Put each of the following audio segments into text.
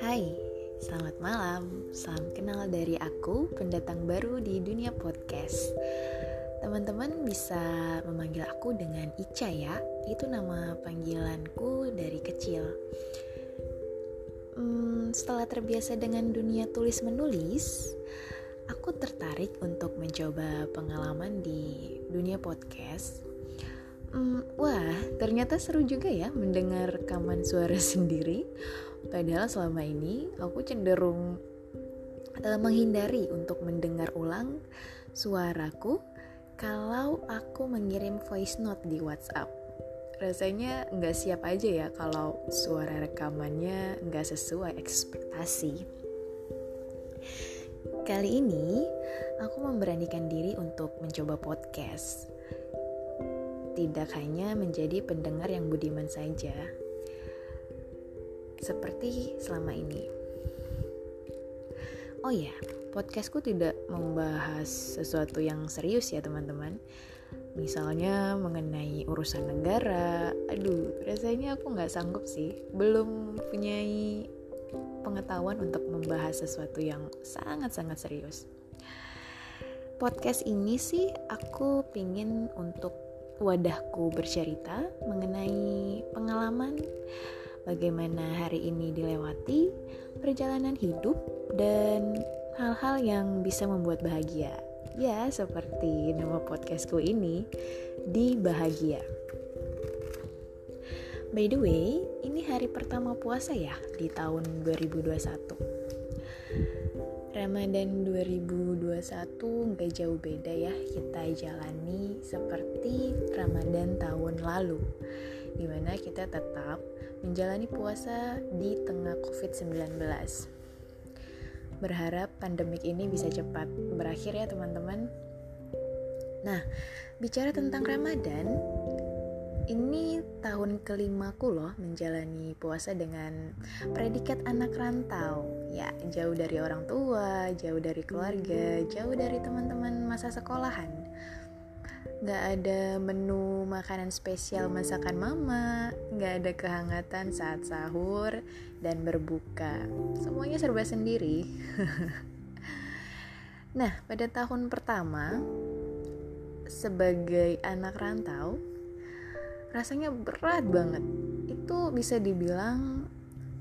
Hai, selamat malam. Salam kenal dari aku, pendatang baru di dunia podcast. Teman-teman bisa memanggil aku dengan Ica ya. Itu nama panggilanku dari kecil. Setelah terbiasa dengan dunia tulis-menulis, aku tertarik untuk mencoba pengalaman di dunia podcast. Wah, ternyata seru juga ya mendengar rekaman suara sendiri. Padahal selama ini aku cenderung menghindari untuk mendengar ulang suaraku kalau aku mengirim voice note di WhatsApp. Rasanya nggak siap aja ya kalau suara rekamannya nggak sesuai ekspektasi. Kali ini aku memberanikan diri untuk mencoba podcast. Tidak hanya menjadi pendengar yang budiman saja, seperti selama ini. Oh ya, podcastku tidak membahas sesuatu yang serius ya teman-teman. Misalnya mengenai urusan negara. Aduh, rasanya aku gak sanggup sih. Belum punya pengetahuan untuk membahas sesuatu yang sangat-sangat serius. Podcast ini sih aku pingin untuk wadahku bercerita mengenai pengalaman, bagaimana hari ini dilewati, perjalanan hidup, dan hal-hal yang bisa membuat bahagia. Ya, seperti nama podcastku ini, Di Bahagia. By the way, ini hari pertama puasa ya di tahun 2021. Ramadan 2021 gak jauh beda ya kita jalani seperti Ramadan tahun lalu, dimana kita tetap menjalani puasa di tengah COVID-19. Berharap pandemik ini bisa cepat berakhir ya teman-teman. Nah, bicara tentang Ramadan, ini tahun kelimaku loh menjalani puasa dengan predikat anak rantau. Ya, jauh dari orang tua, jauh dari keluarga, jauh dari teman-teman masa sekolahan. Gak ada menu makanan spesial masakan mama, gak ada kehangatan saat sahur dan berbuka. Semuanya serba sendiri. Nah, pada tahun pertama sebagai anak rantau, rasanya berat banget. Itu bisa dibilang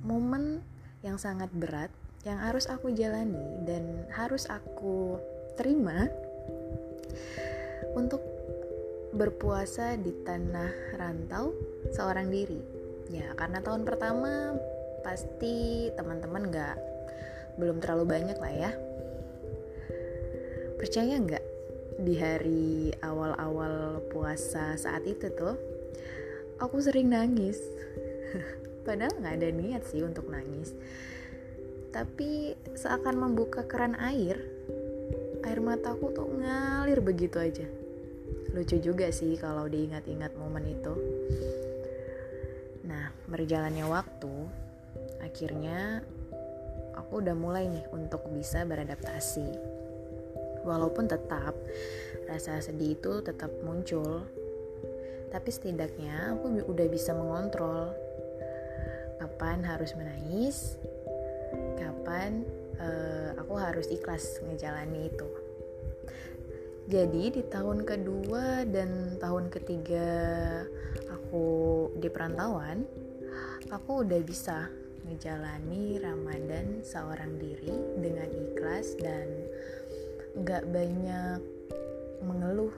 momen yang sangat berat yang harus aku jalani dan harus aku terima untuk berpuasa di tanah rantau seorang diri. Ya, karena tahun pertama pasti teman-teman belum terlalu banyak lah ya. Percaya nggak, di hari awal-awal puasa saat itu tuh aku sering nangis. Padahal gak ada niat sih untuk nangis, tapi seakan membuka keran air mataku tuh ngalir begitu aja. Lucu juga sih kalau diingat-ingat momen itu. Nah, berjalannya waktu, akhirnya aku udah mulai nih untuk bisa beradaptasi. Walaupun tetap rasa sedih itu tetap muncul, tapi setidaknya aku udah bisa mengontrol kapan harus menangis, kapan aku harus ikhlas ngejalani itu. Jadi di tahun kedua dan tahun ketiga aku di perantauan, aku udah bisa ngejalani Ramadan seorang diri dengan ikhlas dan gak banyak mengeluh.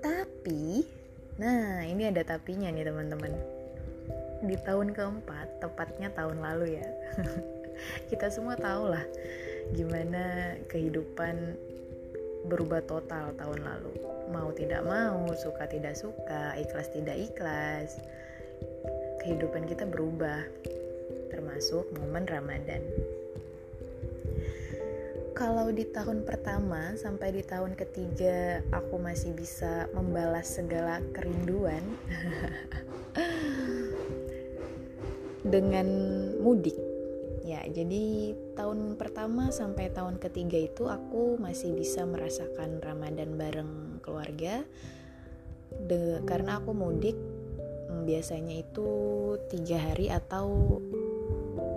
Tapi, nah ini ada tapinya nih teman-teman. Di tahun keempat, tepatnya tahun lalu ya, kita semua tahu lah gimana kehidupan berubah total tahun lalu. Mau tidak mau, suka tidak suka, ikhlas tidak ikhlas, kehidupan kita berubah, termasuk momen Ramadan. Kalau di tahun pertama sampai di tahun ketiga aku masih bisa membalas segala kerinduan dengan mudik. Ya, jadi tahun pertama sampai tahun ketiga itu aku masih bisa merasakan Ramadan bareng keluarga, karena aku mudik biasanya itu 3 hari atau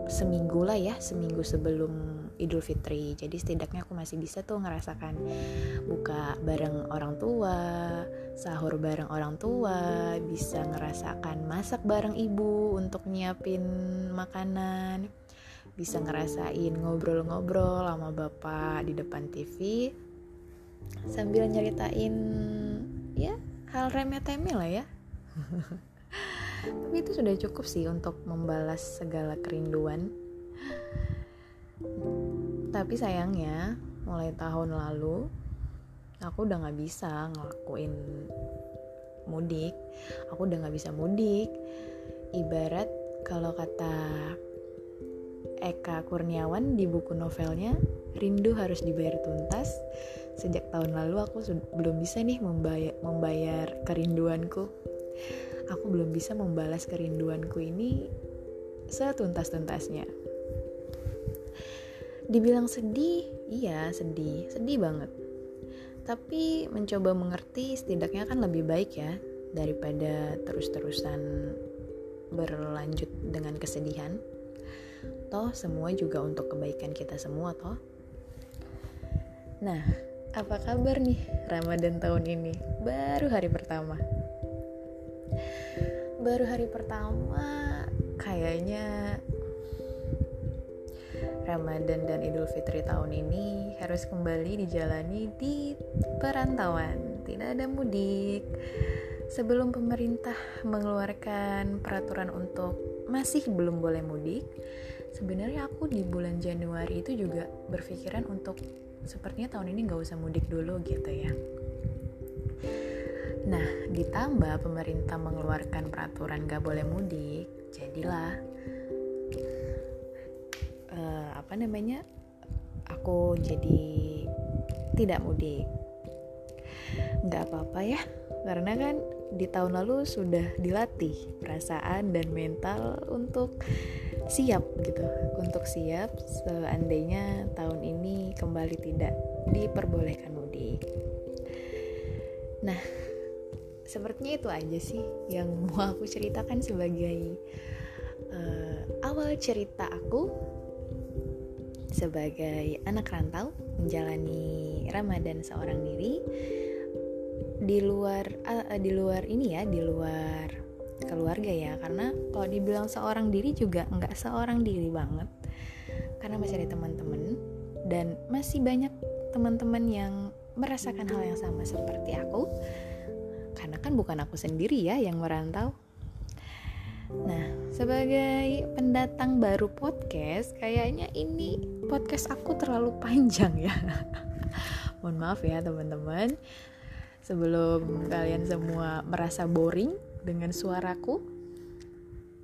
seminggu lah ya, seminggu sebelum Idul Fitri. Jadi setidaknya aku masih bisa tuh ngerasakan buka bareng orang tua, sahur bareng orang tua, bisa ngerasakan masak bareng ibu untuk nyiapin makanan, bisa ngerasain ngobrol-ngobrol sama bapak di depan TV sambil nyeritain ya hal remeh-temeh lah ya. Tapi itu sudah cukup sih untuk membalas segala kerinduan. Tapi sayangnya mulai tahun lalu aku udah gak bisa ngelakuin mudik. Aku udah gak bisa mudik. Ibarat kalau kata Eka Kurniawan di buku novelnya, rindu harus dibayar tuntas. Sejak tahun lalu aku belum bisa nih membayar kerinduanku. Aku belum bisa membalas kerinduanku ini setuntas-tuntasnya. Dibilang sedih, iya sedih, sedih banget. Tapi mencoba mengerti setidaknya kan lebih baik ya, daripada terus-terusan berlanjut dengan kesedihan. Toh semua juga untuk kebaikan kita semua toh. Nah, apa kabar nih Ramadan tahun ini? Baru hari pertama kayaknya Ramadan dan Idul Fitri tahun ini harus kembali dijalani di perantauan. Tidak ada mudik. Sebelum pemerintah mengeluarkan peraturan untuk masih belum boleh mudik, sebenarnya aku di bulan Januari itu juga berpikiran untuk sepertinya tahun ini gak usah mudik dulu gitu ya. Nah, ditambah pemerintah mengeluarkan peraturan gak boleh mudik, jadilah aku jadi tidak mudik. Gak apa-apa ya, karena kan di tahun lalu sudah dilatih perasaan dan mental untuk siap gitu, untuk siap seandainya tahun ini kembali tidak diperbolehkan mudik. Nah, sepertinya itu aja sih yang mau aku ceritakan sebagai awal cerita aku sebagai anak rantau menjalani Ramadan seorang diri di luar keluarga ya, karena kalau dibilang seorang diri juga nggak seorang diri banget, karena masih ada teman-teman dan masih banyak teman-teman yang merasakan hal yang sama seperti aku. Karena kan bukan aku sendiri ya yang merantau. Nah, sebagai pendatang baru podcast, kayaknya ini podcast aku terlalu panjang ya. Mohon maaf ya teman-teman. Sebelum kalian semua merasa boring dengan suaraku,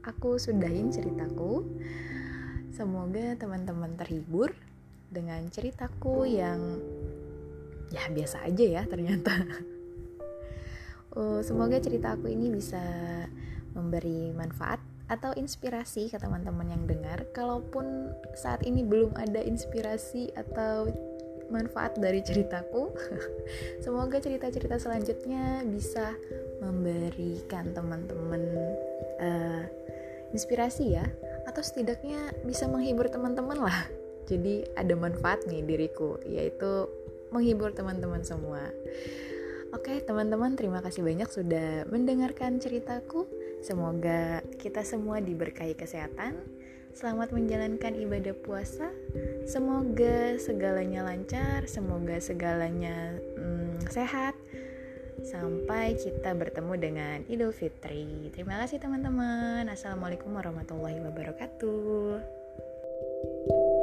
aku sudahin ceritaku. Semoga teman-teman terhibur dengan ceritaku yang ya biasa aja ya ternyata. Semoga cerita aku ini bisa memberi manfaat atau inspirasi ke teman-teman yang dengar. Kalaupun saat ini belum ada inspirasi atau manfaat dari ceritaku, semoga cerita-cerita selanjutnya bisa memberikan teman-teman inspirasi ya, atau setidaknya bisa menghibur teman-teman lah. Jadi ada manfaat nih diriku, yaitu menghibur teman-teman semua. Oke, teman-teman, terima kasih banyak sudah mendengarkan ceritaku. Semoga kita semua diberkahi kesehatan. Selamat menjalankan ibadah puasa. Semoga segalanya lancar, semoga segalanya sehat. Sampai kita bertemu dengan Idul Fitri. Terima kasih teman-teman. Assalamualaikum warahmatullahi wabarakatuh.